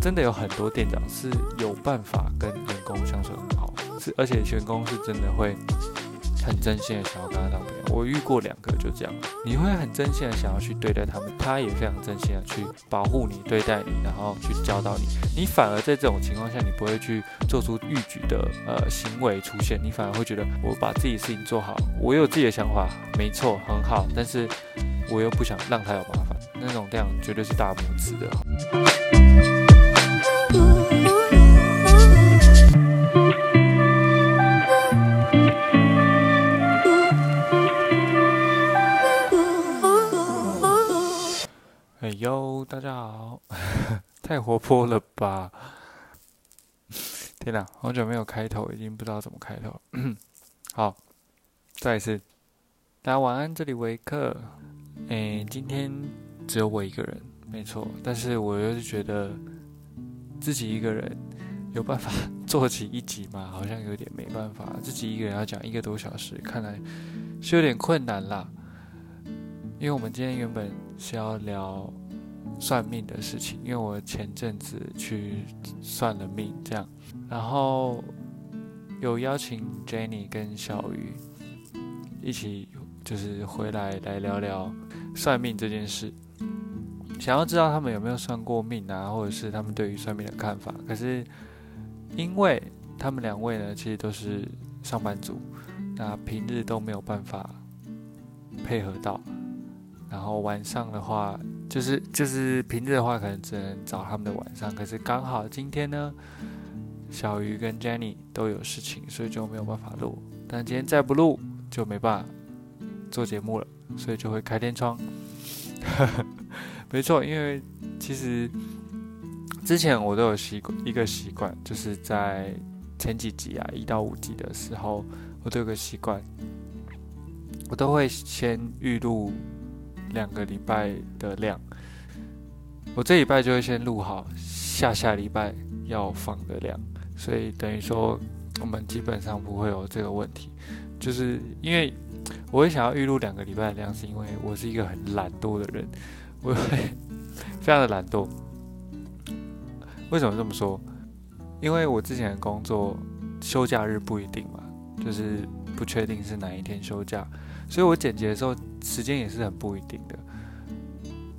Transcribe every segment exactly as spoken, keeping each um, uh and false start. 真的有很多店长是有办法跟员工相处很好，是而且员工是真的会很真心的想要跟他当朋友。我遇过两个就这样，你会很真心的想要去对待他们，他也非常真心的去保护你、对待你，然后去教导你。你反而在这种情况下，你不会去做出逾矩的呃行为出现，你反而会觉得我把自己事情做好，我有自己的想法，没错，很好，但是我又不想让他有麻烦，那种这样绝对是大拇指的。哎呦，大家好，太活泼了吧！天哪，好久没有开头，已经不知道怎么开头。好，再一次，大家晚安，这里维克。哎，今天只有我一个人，没错，但是我又是觉得自己一个人有办法做起一集吗？好像有点没办法，自己一个人要讲一个多小时，看来是有点困难啦。因为我们今天原本是要聊算命的事情，因为我前阵子去算了命，这样，然后有邀请 Jenny 跟小鱼一起，就是回来来聊聊算命这件事。想要知道他们有没有算过命啊，或者是他们对于算命的看法。可是因为他们两位呢，其实都是上班族，那平日都没有办法配合到。然后晚上的话，就是就是平日的话，可能只能找他们的晚上。可是刚好今天呢，小鱼跟 Jenny 都有事情，所以就没有办法录。但今天再不录就没办法做节目了，所以就会开天窗。没错，因为其实之前我都有习惯一个习惯，就是在前几集啊，一到五集的时候，我都有个习惯，我都会先预录两个礼拜的量，我这礼拜就会先录好下下礼拜要放的量，所以等于说我们基本上不会有这个问题。就是因为我会想要预录两个礼拜的量，是因为我是一个很懒惰的人，我会非常的懒惰。为什么这么说？因为我之前的工作休假日不一定嘛，就是不确定是哪一天休假，所以我剪辑的时候时间也是很不一定的。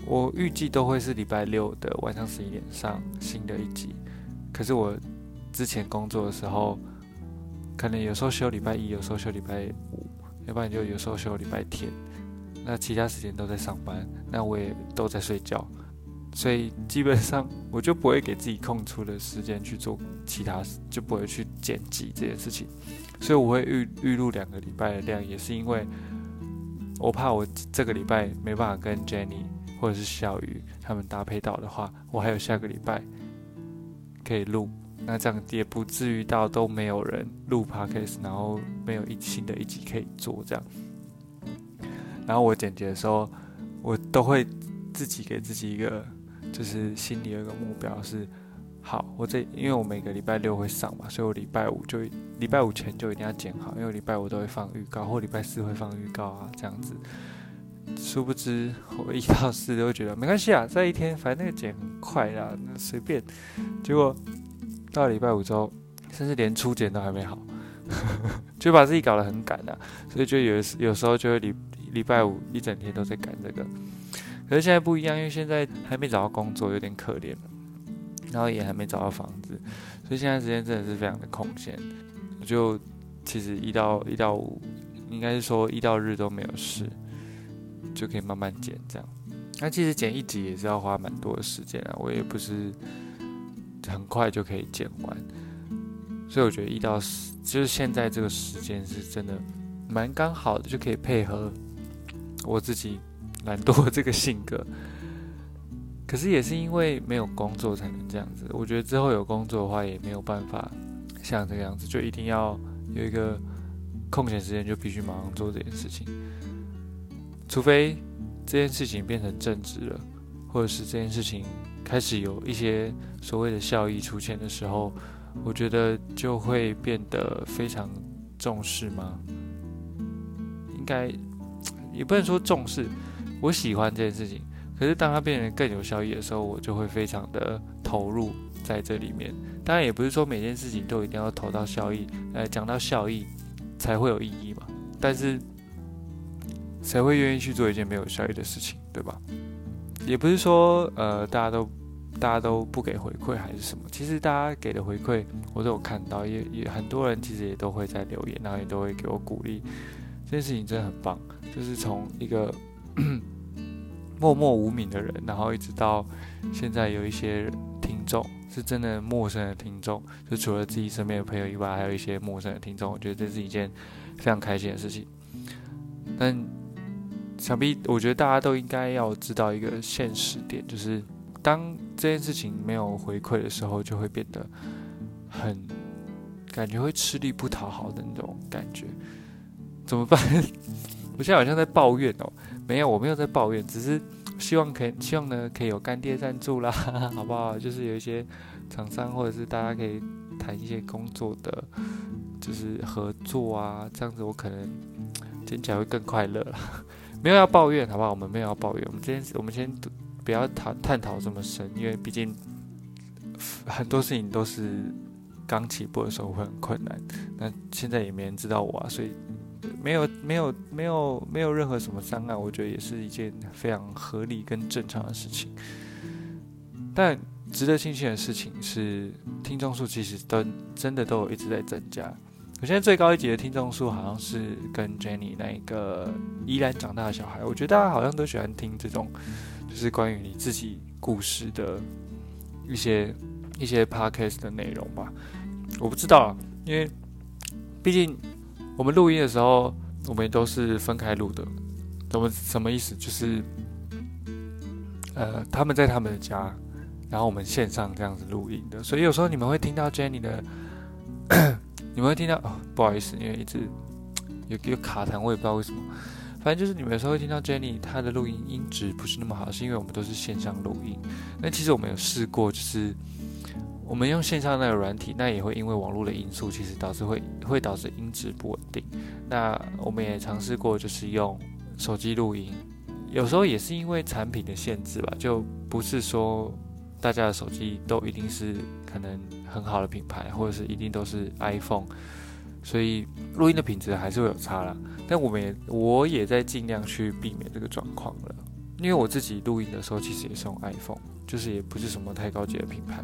我预计都会是礼拜六的晚上十一点上新的一集，可是我之前工作的时候，可能有时候休礼拜一，有时候休礼拜五，要不然就有时候休礼拜天。那其他时间都在上班，那我也都在睡觉，所以基本上我就不会给自己空出的时间去做其他，就不会去剪辑这件事情。所以我会预预录两个礼拜的量，也是因为我怕我这个礼拜没办法跟 Jenny 或者是小鱼他们搭配到的话，我还有下个礼拜可以录，那这样也不至于到都没有人录 podcast， 然后没有一新的一集可以做这样。然后我剪辑的时候，我都会自己给自己一个，就是心里有一个目标是。好，我这因为我每个礼拜六会上嘛，所以我礼拜五就礼拜五前就一定要剪好，因为我礼拜五都会放预告，或礼拜四会放预告啊，这样子。殊不知我一到四都会觉得没关系啊，在一天反正那个剪很快啦，那随便。结果到礼拜五之后，甚至连初剪都还没好，就把自己搞得很赶啊，所以就有有时候就会礼礼拜五一整天都在赶这个。可是现在不一样，因为现在还没找到工作，有点可怜。然后也还没找到房子，所以现在时间真的是非常的空闲。我就其实一到一到五，应该是说一到日都没有事，就可以慢慢剪这样。那其实剪一集也是要花蛮多的时间啊，我也不是很快就可以剪完。所以我觉得一到四，就是现在这个时间是真的蛮刚好的，就可以配合我自己懒惰这个性格。可是也是因为没有工作才能这样子，我觉得之后有工作的话也没有办法像这个样子，就一定要有一个空闲时间就必须马上做这件事情，除非这件事情变成正职了，或者是这件事情开始有一些所谓的效益出现的时候，我觉得就会变得非常重视吗？应该也不能说重视，我喜欢这件事情，可是当它变得更有效益的时候，我就会非常的投入在这里面。当然也不是说每件事情都一定要投到效益，呃，讲到效益才会有意义嘛。但是谁会愿意去做一件没有效益的事情，对吧？也不是说呃大家都大家都不给回馈还是什么，其实大家给的回馈我都有看到，也也很多人其实也都会在留言，然后也都会给我鼓励。这件事情真的很棒，就是从一个默默无名的人，然后一直到现在有一些听众是真的陌生的听众，就除了自己身边的朋友以外，还有一些陌生的听众，我觉得这是一件非常开心的事情。但想必我觉得大家都应该要知道一个现实点，就是当这件事情没有回馈的时候，就会变得很感觉会吃力不讨好的那种感觉，怎么办？我现在好像在抱怨哦，没有，我没有在抱怨，只是希望可以，希望呢可以有干爹赞助啦，好不好？就是有一些厂商或者是大家可以谈一些工作的，就是合作啊，这样子我可能听起来会更快乐啦。没有要抱怨，好不好？我们没有要抱怨，我们今天我们先。不要探讨这么深，因为毕竟很多事情都是刚起步的时候会很困难。那现在也没人知道我啊，所以没有没有没有没有任何什么障碍，我觉得也是一件非常合理跟正常的事情。但值得庆幸的事情是，听众数其实都真的都有一直在增加。我现在最高一集的听众数好像是跟 Jenny 那个依然长大的小孩，我觉得大家好像都喜欢听这种。就是关于你自己故事的一些一些 podcast 的内容吧，我不知道啦，因为毕竟我们录音的时候，我们都是分开录的。什么什么意思？就是呃，他们在他们的家，然后我们线上这样子录音的，所以有时候你们会听到 Jenny 的，你们会听到、哦、不好意思，因为一直有有卡痰，我也不知道为什么。反正就是你们有时候会听到 Jenny 她的录音音质不是那么好，是因为我们都是线上录音。那其实我们有试过，就是我们用线上那个软体，那也会因为网络的因素，其实导致会会导致音质不稳定。那我们也尝试过，就是用手机录音，有时候也是因为产品的限制吧，就不是说大家的手机都一定是可能很好的品牌，或者是一定都是 iPhone。所以录音的品质还是会有差啦，但我们也我也在尽量去避免这个状况了。因为我自己录音的时候，其实也是用 iPhone， 就是也不是什么太高级的品牌，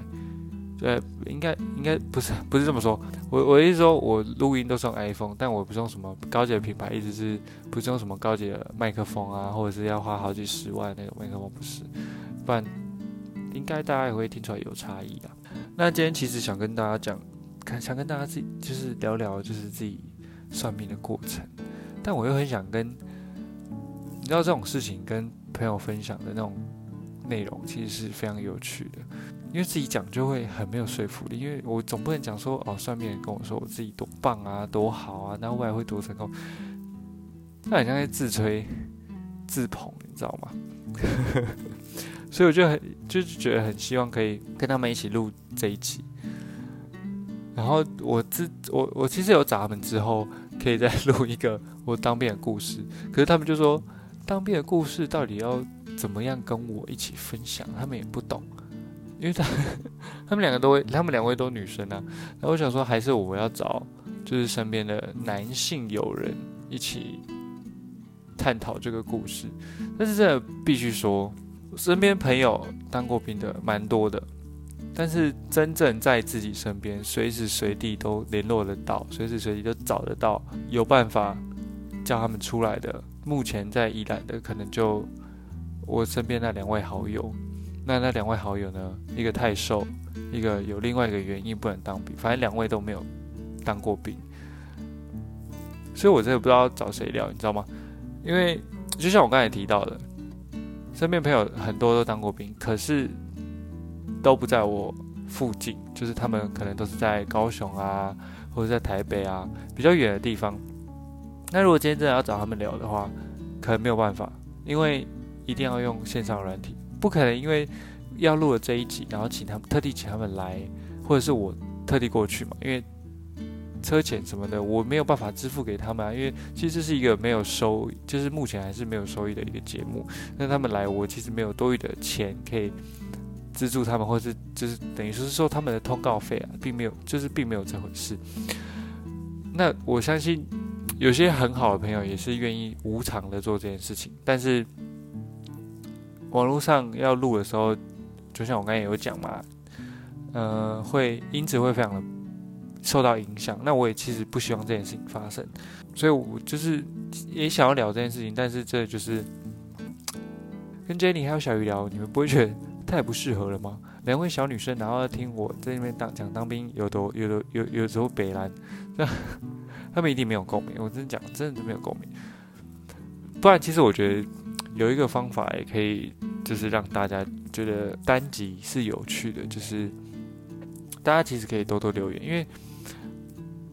呃，应该应该不是不是这么说。我我意思说，我录音都是用 iPhone， 但我不是用什么高级的品牌，一直是不是用什么高级的麦克风啊，或者是要花好几十万那种麦克风，不是，不然应该大家也会听出来有差异啦。那今天其实想跟大家讲。想跟大家自己就是聊聊，就是自己算命的过程，但我又很想跟你知道这种事情跟朋友分享的那种内容，其实是非常有趣的，因为自己讲就会很没有说服力，因为我总不能讲说哦，算命人跟我说我自己多棒啊、多好啊，那未来会多成功，那很像在自吹自捧，你知道吗？所以我就很就是觉得很希望可以跟他们一起录这一集。然后我自我我其实有找他们之后，可以再录一个我当兵的故事。可是他们就说，当兵的故事到底要怎么样跟我一起分享，他们也不懂，因为他他们两个都会，他们两位都女生啊。然后我想说，还是我要找就是身边的男性友人一起探讨这个故事。但是真的必须说，身边朋友当过兵的蛮多的。但是真正在自己身边，随时随地都联络得到，随时随地都找得到，有办法叫他们出来的。目前在宜兰的，可能就我身边那两位好友。那那两位好友呢，一个太瘦，一个有另外一个原因不能当兵，反正两位都没有当过兵，所以我真的不知道找谁聊，你知道吗？因为就像我刚才提到的，身边朋友很多都当过兵，可是。都不在我附近，就是他们可能都是在高雄啊，或者在台北啊，比较远的地方。那如果今天真的要找他们聊的话，可能没有办法，因为一定要用线上软体，不可能因为要录了这一集，然后请他们特地请他们来，或者是我特地过去嘛，因为车钱什么的我没有办法支付给他们啊，因为其实这是一个没有收，就是目前还是没有收益的一个节目。那他们来，我其实没有多余的钱可以资助他们，或是就是等于说是说他们的通告费啊，并没有，就是并没有这回事。那我相信有些很好的朋友也是愿意无偿的做这件事情，但是网络上要录的时候，就像我刚才也有讲嘛，呃，会音质会非常的受到影响。那我也其实不希望这件事情发生，所以我就是也想要聊这件事情，但是这就是跟 Jenny 还有小鱼聊，你们不会觉得太不适合了吗？两位小女生，然后听我在那边当讲当兵有多有多有有时候北兰，他们一定没有共鸣。我真的讲，真的没有共鸣。不然，其实我觉得有一个方法也可以，就是让大家觉得单集是有趣的，就是大家其实可以多多留言，因为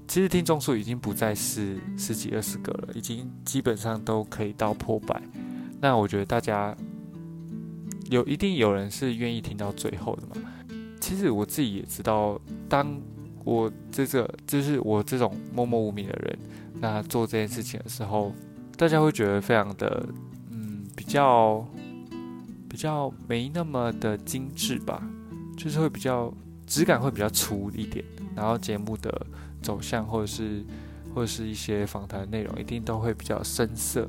其实听众数已经不再是十几二十个了，已经基本上都可以到破百。那我觉得大家。有一定有人是愿意听到最后的嘛？其实我自己也知道，当我这个就是我这种默默无名的人，那做这件事情的时候，大家会觉得非常的，嗯，比较比较没那么的精致吧，就是会比较质感会比较粗一点，然后节目的走向或者是或者是一些访谈内容，一定都会比较深色。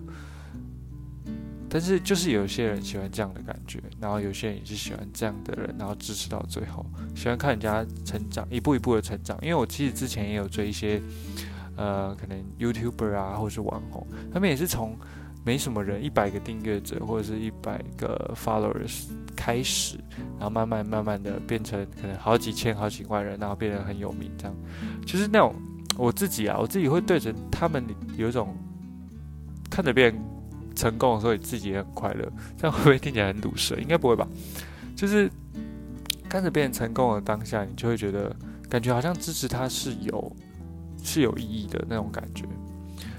但是就是有些人喜欢这样的感觉，然后有些人也是喜欢这样的人，然后支持到最后，喜欢看人家成长，一步一步的成长。因为我其实之前也有追一些，呃，可能 YouTuber 啊，或是网红，他们也是从没什么人，一百个订阅者或者是一百个 followers 开始，然后慢慢慢慢的变成可能好几千、好几万人，然后变得很有名这样。就是那种我自己啊，我自己会对着他们有一种看着别人。成功的时候，你自己也很快乐，这样会不会听起来很鲁蛇？应该不会吧。就是看着别人成功的当下，你就会觉得感觉好像支持他是有是有意义的那种感觉。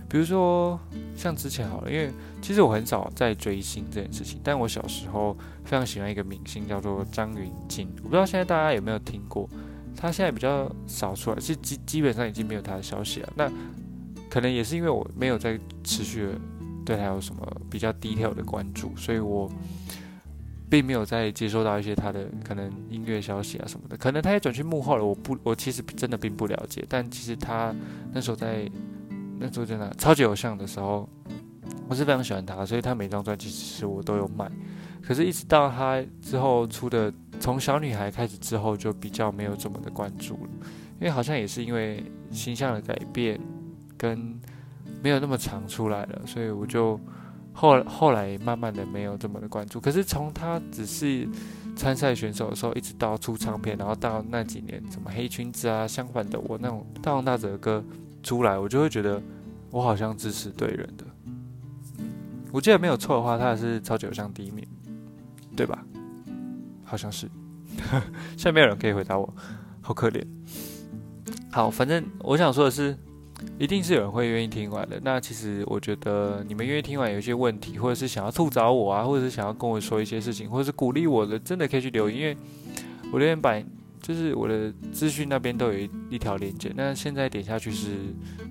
比如说像之前好了，因为其实我很少在追星这件事情，但我小时候非常喜欢一个明星叫做张芸京，我不知道现在大家有没有听过，他现在比较少出来，是基基本上已经没有他的消息了。那可能也是因为我没有在持续的。对他有什么比较detail的关注，所以我并没有再接收到一些他的可能音乐消息啊什么的，可能他也转去幕后了，我不，我其实真的并不了解。但其实他那时候在那时候在哪超级偶像的时候，我是非常喜欢他，所以他每张专辑其实我都有买。可是，一直到他之后出的《从小女孩开始》之后，就比较没有这么的关注了，因为好像也是因为形象的改变跟。没有那么常出来了，所以我就 后, 后来慢慢的没有这么的关注。可是从他只是参赛选手的时候，一直到出唱片，然后到那几年什么黑裙子啊、相反的我那种大红大紫的歌出来，我就会觉得我好像支持对人的。我记得没有错的话，他是超级偶像第一名，对吧？好像是。现在没有人可以回答我，好可怜。好，反正我想说的是。一定是有人会愿意听完的。那其实我觉得你们愿意听完有一些问题，或者是想要吐槽我啊，或者是想要跟我说一些事情，或者是鼓励我的，真的可以去留言，因为我留言板就是我的资讯那边都有一一条链接。那现在点下去是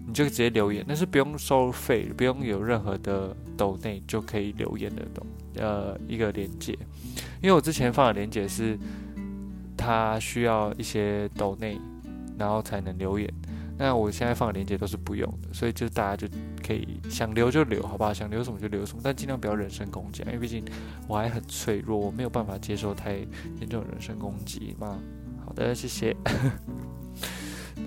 你就直接留言，但是不用收费，不用有任何的抖内就可以留言的呃一个链接。因为我之前放的链接是它需要一些抖内，然后才能留言。那我现在放的链接都是不用的，所以就大家就可以想留就留，好不好？想留什么就留什么，但尽量不要人身攻击，因为毕竟我还很脆弱，我没有办法接受太严重的人身攻击嘛。好的，谢谢。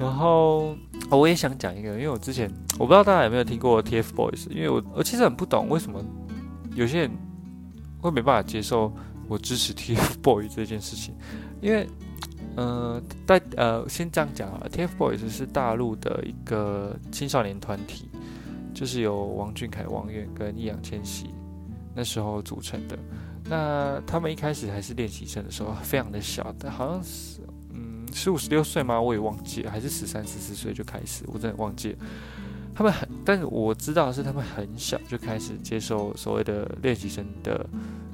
然后、哦、我也想讲一个，因为我之前我不知道大家有没有听过 T F Boys， 因为我我其实很不懂为什么有些人会没办法接受我支持 T F Boys 这件事情，因为。呃，但呃，先这样讲啊 ，T F Boys 是大陆的一个青少年团体，就是由王俊凯、王源跟易烊千玺那时候组成的。那他们一开始还是练习生的时候，非常的小，但好像是嗯十五、十六岁吗？我也忘记了，还是十三、十四岁就开始，我真的忘记了。他们很，但是我知道的是他们很小就开始接受所谓的练习生的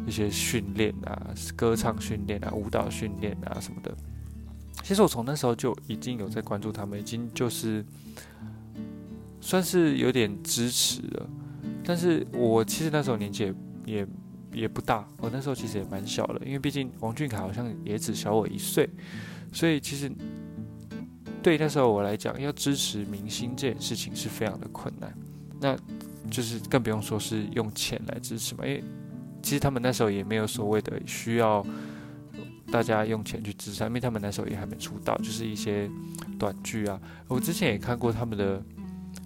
一些训练啊，歌唱训练啊，舞蹈训练啊什么的。其实我从那时候就已经有在关注他们，已经就是算是有点支持了。但是我其实那时候年纪也也也不大，我那时候其实也蛮小的，因为毕竟王俊凯好像也只小我一岁，所以其实对那时候我来讲，要支持明星这件事情是非常的困难。那就是更不用说是用钱来支持嘛，因为其实他们那时候也没有所谓的需要大家用钱去支持，因为他们那时候也还没出道，就是一些短剧啊。我之前也看过他们的，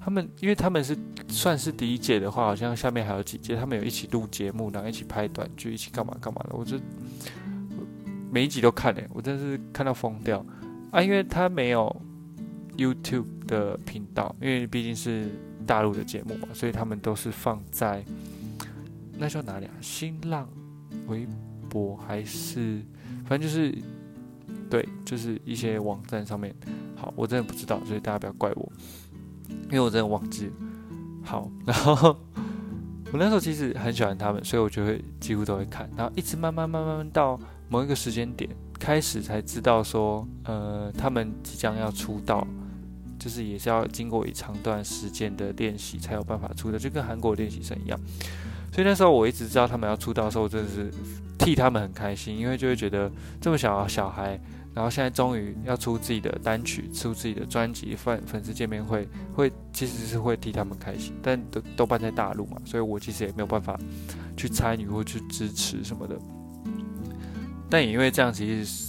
他们因为他们是算是第一届的话，好像下面还有几届，他们有一起录节目，然后一起拍短剧，一起干嘛干嘛的。我就每一集都看欸，我真是看到疯掉啊！因为他没有 YouTube 的频道，因为毕竟是大陆的节目嘛，所以他们都是放在那叫哪里啊？新浪微博还是反正就是对，就是一些网站上面。好，我真的不知道，所以大家不要怪我，因为我真的忘记了。好，然后我那时候其实很喜欢他们，所以我就会几乎都会看，然后一直慢慢慢慢慢到某一个时间点开始才知道说，呃，他们即将要出道。就是也是要经过一长段时间的练习才有办法出道，就跟韩国练习生一样。所以那时候我一直知道他们要出道的时候，我真的是替他们很开心，因为就会觉得这么小的小孩，然后现在终于要出自己的单曲、出自己的专辑，粉粉丝见面会，会其实是会替他们开心，但都都办在大陆嘛，所以我其实也没有办法去参与或去支持什么的。但也因为这样，其实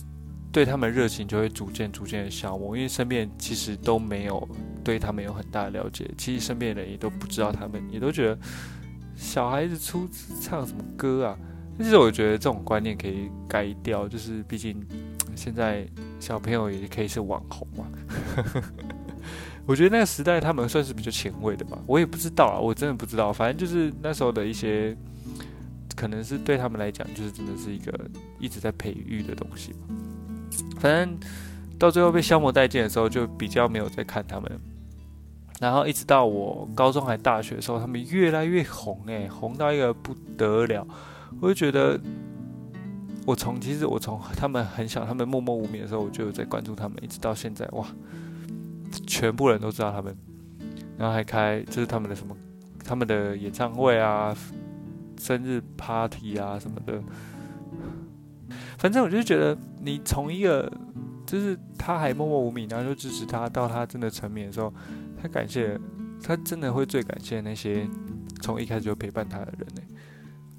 对他们热情就会逐渐逐渐的消磨，因为身边其实都没有对他们有很大的了解，其实身边的人也都不知道他们，也都觉得小孩子出唱什么歌啊。其实我觉得这种观念可以改掉，就是毕竟现在小朋友也可以是网红嘛。我觉得那个时代他们算是比较前卫的吧，我也不知道啊，我真的不知道，反正就是那时候的一些，可能是对他们来讲就是真的是一个一直在培育的东西嘛。反正到最后被消磨殆尽的时候，就比较没有在看他们。然后一直到我高中还大学的时候，他们越来越红欸，红到一个不得了。我就觉得，我从其实我从他们很小，他们默默无名的时候，我就有在关注他们，一直到现在，哇，全部人都知道他们。然后还开就是他们的什么，他们的演唱会啊、生日 party 啊什么的。反正我就觉得，你从一个就是他还默默无名，然后就支持他，到他真的成名的时候，他感谢，他真的会最感谢那些从一开始就陪伴他的人欸。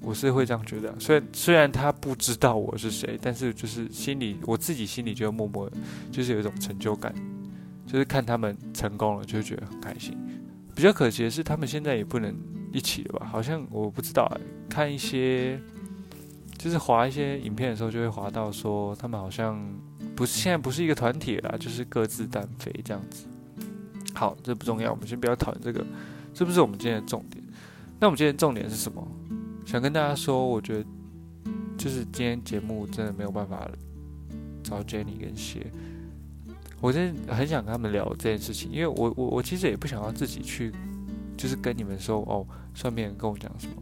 我是会这样觉得啊，虽然虽然他不知道我是谁，但是就是心里我自己心里就默默就是有一种成就感，就是看他们成功了就觉得很开心。比较可惜的是，他们现在也不能一起了吧？好像我不知道欸，看一些。就是滑一些影片的时候，就会滑到说他们好像不是现在不是一个团体啦，就是各自单飞这样子。好，这不重要，我们先不要讨论这个，这不是我们今天的重点。那我们今天的重点是什么？想跟大家说，我觉得就是今天节目真的没有办法找 Jenny 跟谢，我真的很想跟他们聊这件事情，因为我我我其实也不想要自己去，就是跟你们说哦，算命人跟我讲什么。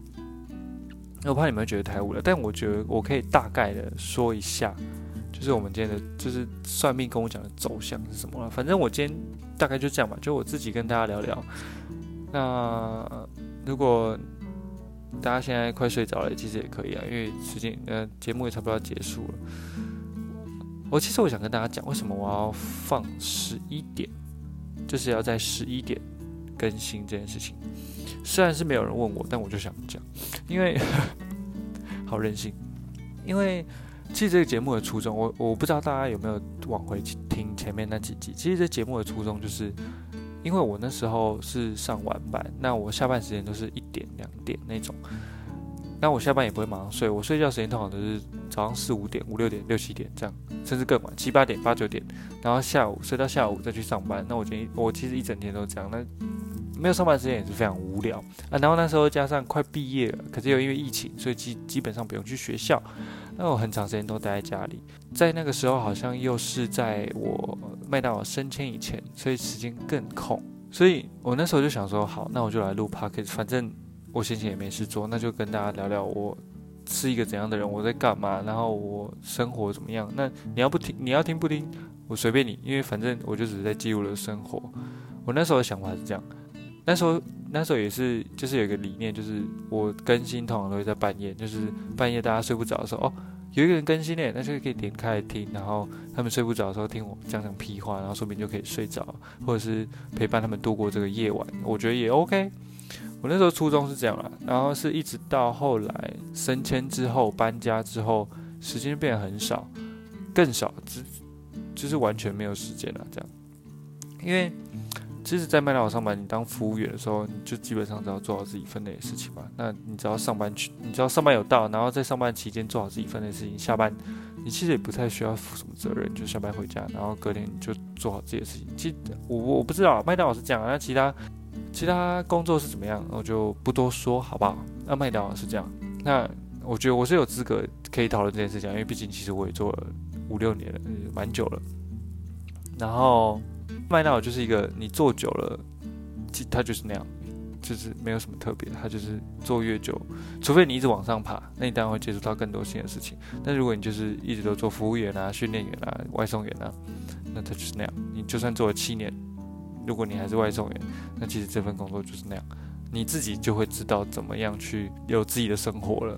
我怕你们觉得太无聊，但我觉得我可以大概的说一下，就是我们今天的就是算命跟我讲的走向是什么了。反正我今天大概就这样吧，就我自己跟大家聊聊。那如果大家现在快睡着了，其实也可以啊，因为时间呃节目也差不多要结束了。我其实我想跟大家讲，为什么我要放十一点，就是要在十一点更新这件事情。虽然是没有人问我，但我就想讲，因为好任性。因为其实这个节目的初衷，我我不知道大家有没有往回听前面那几集。其实这节目的初衷就是，因为我那时候是上晚班，那我下班时间都是一点两点那种。那我下班也不会马上睡，我睡觉时间通常都是早上四五点、五六点、六七点这样，甚至更晚，七八点、八九点，然后下午睡到下午再去上班。那我今天我其实一整天都这样。那没有上班时间也是非常无聊啊，然后那时候加上快毕业了，可是又因为疫情，所以基基本上不用去学校，那我很长时间都待在家里。在那个时候好像又是在我麦当劳升迁以前，所以时间更空，所以我那时候就想说，好，那我就来录 podcast， 反正我闲闲也没事做，那就跟大家聊聊我是一个怎样的人，我在干嘛，然后我生活怎么样。那你要不听，你要听不听，我我随便你，因为反正我就只是在记录我的生活。我那时候的想法是这样，那时候那时候也是就是有一个理念，就是我更新通常都会在半夜，就是半夜大家睡不着的时候，哦，有一个人更新耶，那就可以点开来听，然后他们睡不着的时候听我讲讲屁话，然后说不定就可以睡着，或者是陪伴他们度过这个夜晚，我觉得也 OK。我那时候初衷是这样啦，然后是一直到后来升迁之后、搬家之后，时间变得很少，更少，就是完全没有时间了。这样，因为其实，在麦当劳上班，你当服务员的时候，你就基本上只要做好自己分内的事情嘛。那你只要上班去，你只要上班有到，然后在上班期间做好自己分内的事情，下班你其实也不太需要负什么责任，就下班回家，然后隔天你就做好自己的事情。其实我我不知道麦当劳是这样，那其他。其他工作是怎么样，我就不多说，好不好？那麦当劳是这样，那我觉得我是有资格可以讨论这件事情，因为毕竟其实我也做了五六年了，蛮久了。然后麦当劳就是一个你做久了，它就是那样，就是没有什么特别，它就是做越久，除非你一直往上爬，那你当然会接触到更多新的事情。但如果你就是一直都做服务员啊、训练员啊、外送员啊，那它就是那样，你就算做了七年。如果你还是外送员，那其实这份工作就是那样，你自己就会知道怎么样去有自己的生活了。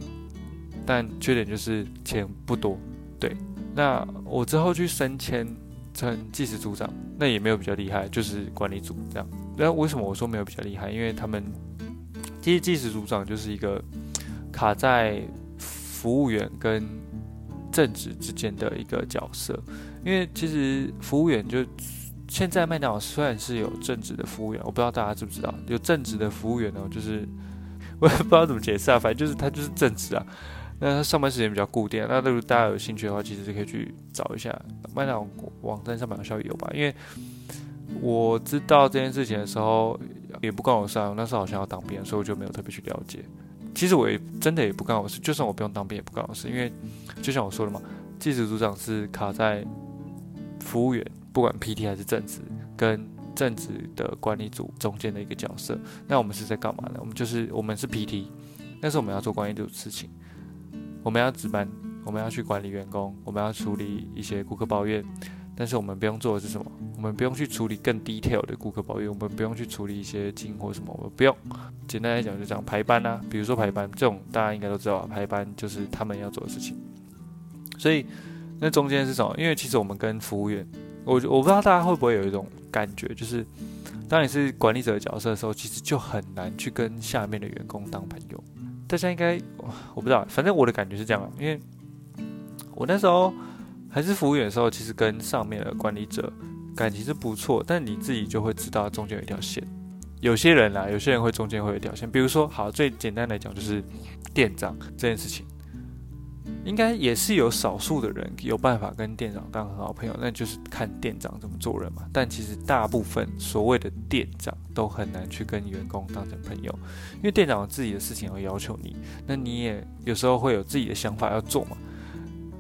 但缺点就是钱不多，对。那我之后去升迁成技师组长，那也没有比较厉害，就是管理组这样。那为什么我说没有比较厉害？因为他们其实技师组长就是一个卡在服务员跟正职之间的一个角色，因为其实服务员就。现在麦当劳虽然是有正职的服务员，我不知道大家知不知道，有正职的服务员呢，就是我也不知道怎么解释啊，反正就是他就是正职啊。那他上班时间比较固定，那如果大家有兴趣的话，其实可以去找一下麦当劳网站上面有消息有吧。因为我知道这件事情的时候，也不关我事啊，那时候好像要当兵，所以我就没有特别去了解。其实我也真的也不关我事，就算我不用当兵也不关我事，因为就像我说的嘛，技职组长是卡在服务员。不管 P T 还是正职，跟正职的管理组中间的一个角色，那我们是在干嘛呢？我们就是我们是 P T， 但是我们要做管理组的事情，我们要值班，我们要去管理员工，我们要处理一些顾客抱怨，但是我们不用做的是什么？我们不用去处理更 detail 的顾客抱怨，我们不用去处理一些经营或什么，我们不用。简单来讲就讲排班啊，比如说排班这种大家应该都知道啊，排班就是他们要做的事情。所以那中间是什么？因为其实我们跟服务员。我我不知道大家会不会有一种感觉，就是当你是管理者的角色的时候，其实就很难去跟下面的员工当朋友。大家应该我不知道，反正我的感觉是这样啊，因为我那时候还是服务员的时候，其实跟上面的管理者感情是不错，但你自己就会知道中间有一条线。有些人啦，有些人会中间会有一条线，比如说，好，最简单来讲就是店长这件事情。应该也是有少数的人有办法跟店长当很好朋友，那就是看店长怎么做人嘛。但其实大部分所谓的店长都很难去跟员工当成朋友，因为店长有自己的事情要要求你，那你也有时候会有自己的想法要做嘛。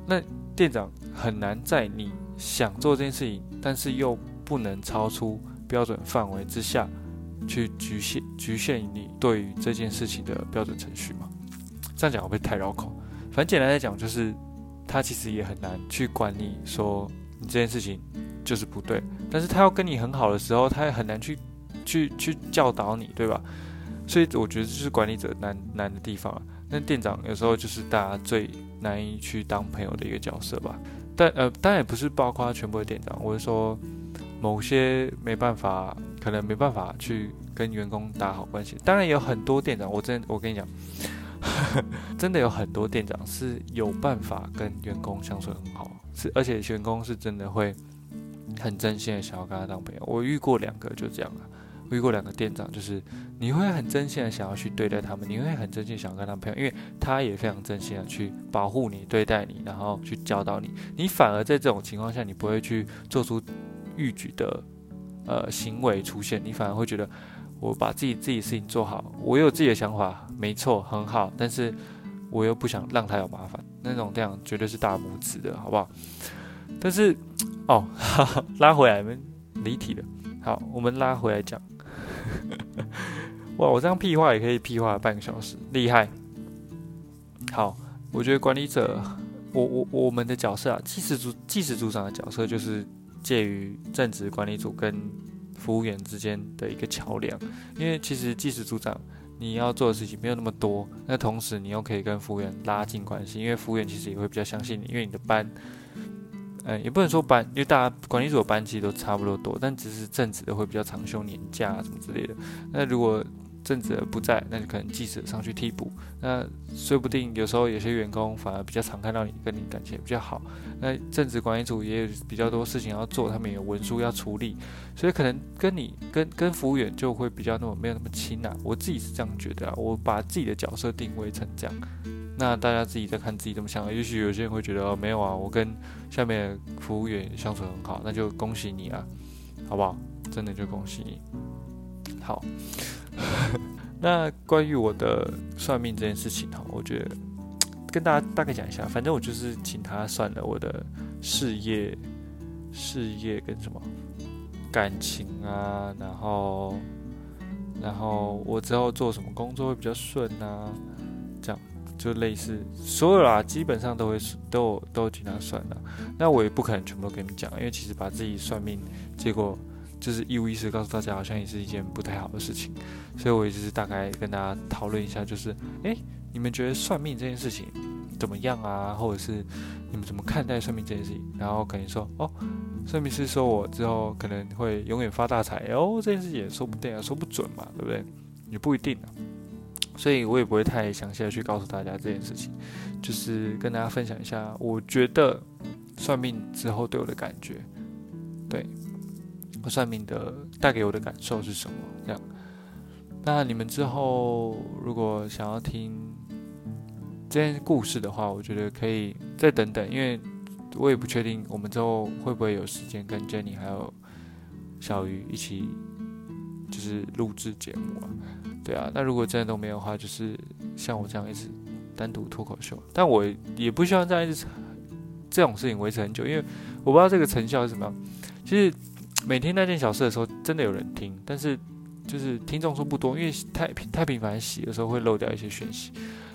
那店长很难在你想做这件事情，但是又不能超出标准范围之下去局限局限你对于这件事情的标准程序嘛。这样讲会不会太绕口？反正简单来讲，就是他其实也很难去管你说你这件事情就是不对，但是他要跟你很好的时候，他也很难去去去教导你，对吧？所以我觉得这是管理者难难的地方啊。那店长有时候就是大家最难以去当朋友的一个角色吧。但呃，当然也不是包括全部的店长，我是说某些没办法，可能没办法去跟员工打好关系。当然也有很多店长，我真的我跟你讲。真的有很多店长是有办法跟员工相处很好，是而且员工是真的会很真心的想要跟他当朋友。我遇过两个就这样了，我遇过两个店长，就是你会很真心的想要去对待他们，你会很真心想要跟他们朋友，因为他也非常真心的去保护你、对待你，然后去教导你。你反而在这种情况下，你不会去做出逾矩的呃行为出现，你反而会觉得。我把自己自己事情做好，我有自己的想法，没错，很好，但是我又不想让他有麻烦，那种这样绝对是大拇指的，好不好？但是哦哈哈，拉回来，我们离题了。好，我们拉回来讲。哇，我这样屁话也可以屁话半个小时，厉害。好，我觉得管理者，我我我们的角色啊，技师组技师组长的角色就是介于正职管理组跟服务员之间的一个桥梁，因为其实技师组长你要做的事情没有那么多，那同时你又可以跟服务员拉近关系，因为服务员其实也会比较相信你，因为你的班，嗯，也不能说班，因为大家管理组的班其实都差不多多，但只是正职的会比较常休年假、啊、什么之类的。那如果正职的不在，那就可能技师上去替补，那说不定有时候有些员工反而比较常看到你，跟你感情也比较好。那正职管理组也有比较多事情要做，他们也有文书要处理，所以可能跟你跟跟服务员就会比较那么没有那么亲啊，我自己是这样觉得啊，我把自己的角色定位成这样，那大家自己在看自己怎么想。也许有些人会觉得、哦、没有啊，我跟下面的服务员相处很好，那就恭喜你啊，好不好？真的就恭喜你。好。那关于我的算命这件事情，我觉得跟大家大概讲一下，反正我就是请他算了我的事业事业跟什么感情啊，然后然后我之后做什么工作会比较顺啊，这样就类似所有啦，基本上都会都都请他算啦。那我也不可能全部都跟你们讲，因为其实把自己算命结果就是一五一十告诉大家，好像也是一件不太好的事情，所以我也就是大概跟大家讨论一下，就是，哎，你们觉得算命这件事情怎么样啊？或者是你们怎么看待算命这件事情？然后可能说，哦，算命师说我之后可能会永远发大财，哦，这件事情也说不定啊，说不准嘛，对不对？也不一定啊，所以我也不会太详细的去告诉大家这件事情，就是跟大家分享一下，我觉得算命之后对我的感觉，对。算命的带给我的感受是什么？这样，那你们之后如果想要听这件故事的话，我觉得可以再等等，因为我也不确定我们之后会不会有时间跟 Jenny 还有小鱼一起就是录制节目啊。对啊，那如果真的都没有的话，就是像我这样一直单独脱口秀，但我也不希望这样一直这种事情维持很久，因为我不知道这个成效是什么样。其实。每天那件小事的时候，真的有人听，但是就是听众数不多，因为太太频繁洗的时候会漏掉一些讯息。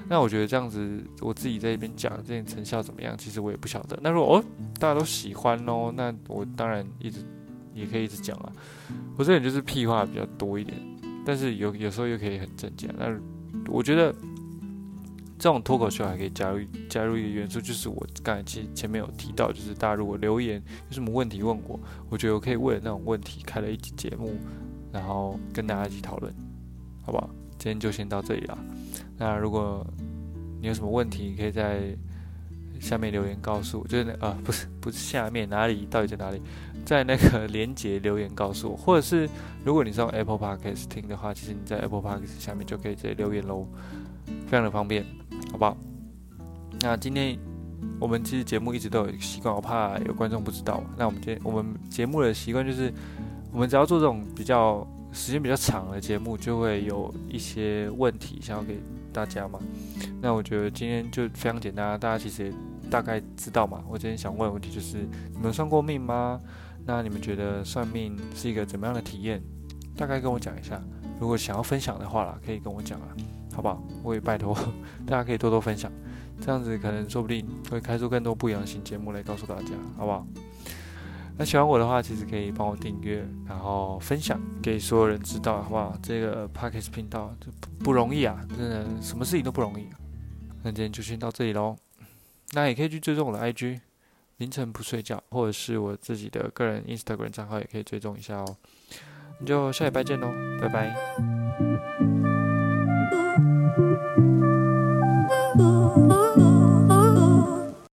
那我觉得这样子，我自己在这边讲这件成效怎么样，其实我也不晓得。那如果哦大家都喜欢咯，那我当然一直也可以一直讲啊。我这里就是屁话比较多一点，但是有有时候又可以很正经。那我觉得这种脱口秀还可以加入加入一个元素，就是我刚才其实前面有提到，就是大家如果留言有什么问题问我，我觉得我可以为了那种问题开了一集节目，然后跟大家一起讨论，好不好？今天就先到这里啦。那如果你有什么问题，可以在下面留言告诉我，就是啊、呃、不是不是下面哪里到底在哪里，在那个连结留言告诉我，或者是如果你是用 Apple Podcast 听的话，其实你在 Apple Podcast 下面就可以直接留言喽，非常的方便。好不好？那今天我们其实节目一直都有习惯，我怕有观众不知道。那我们今天我们节目的习惯就是，我们只要做这种比较时间比较长的节目，就会有一些问题想要给大家嘛。那我觉得今天就非常简单，大家其实也大概知道嘛。我今天想问的问题就是，你们算过命吗？那你们觉得算命是一个怎么样的体验？大概跟我讲一下。如果想要分享的话啦，可以跟我讲啦。好不好？我也拜托大家可以多多分享，这样子可能说不定会开出更多不一样的新节目来告诉大家，好不好？那喜欢我的话，其实可以帮我订阅，然后分享给所有人知道，好不好？这个 Podcast 频道不容易啊，真的什么事情都不容易啊。那今天就先到这里喽。那也可以去追踪我的 I G， 凌晨不睡觉，或者是我自己的个人 Instagram 账号也可以追踪一下哦。那就下礼拜见喽，拜拜。Ooh, ooh, ooh.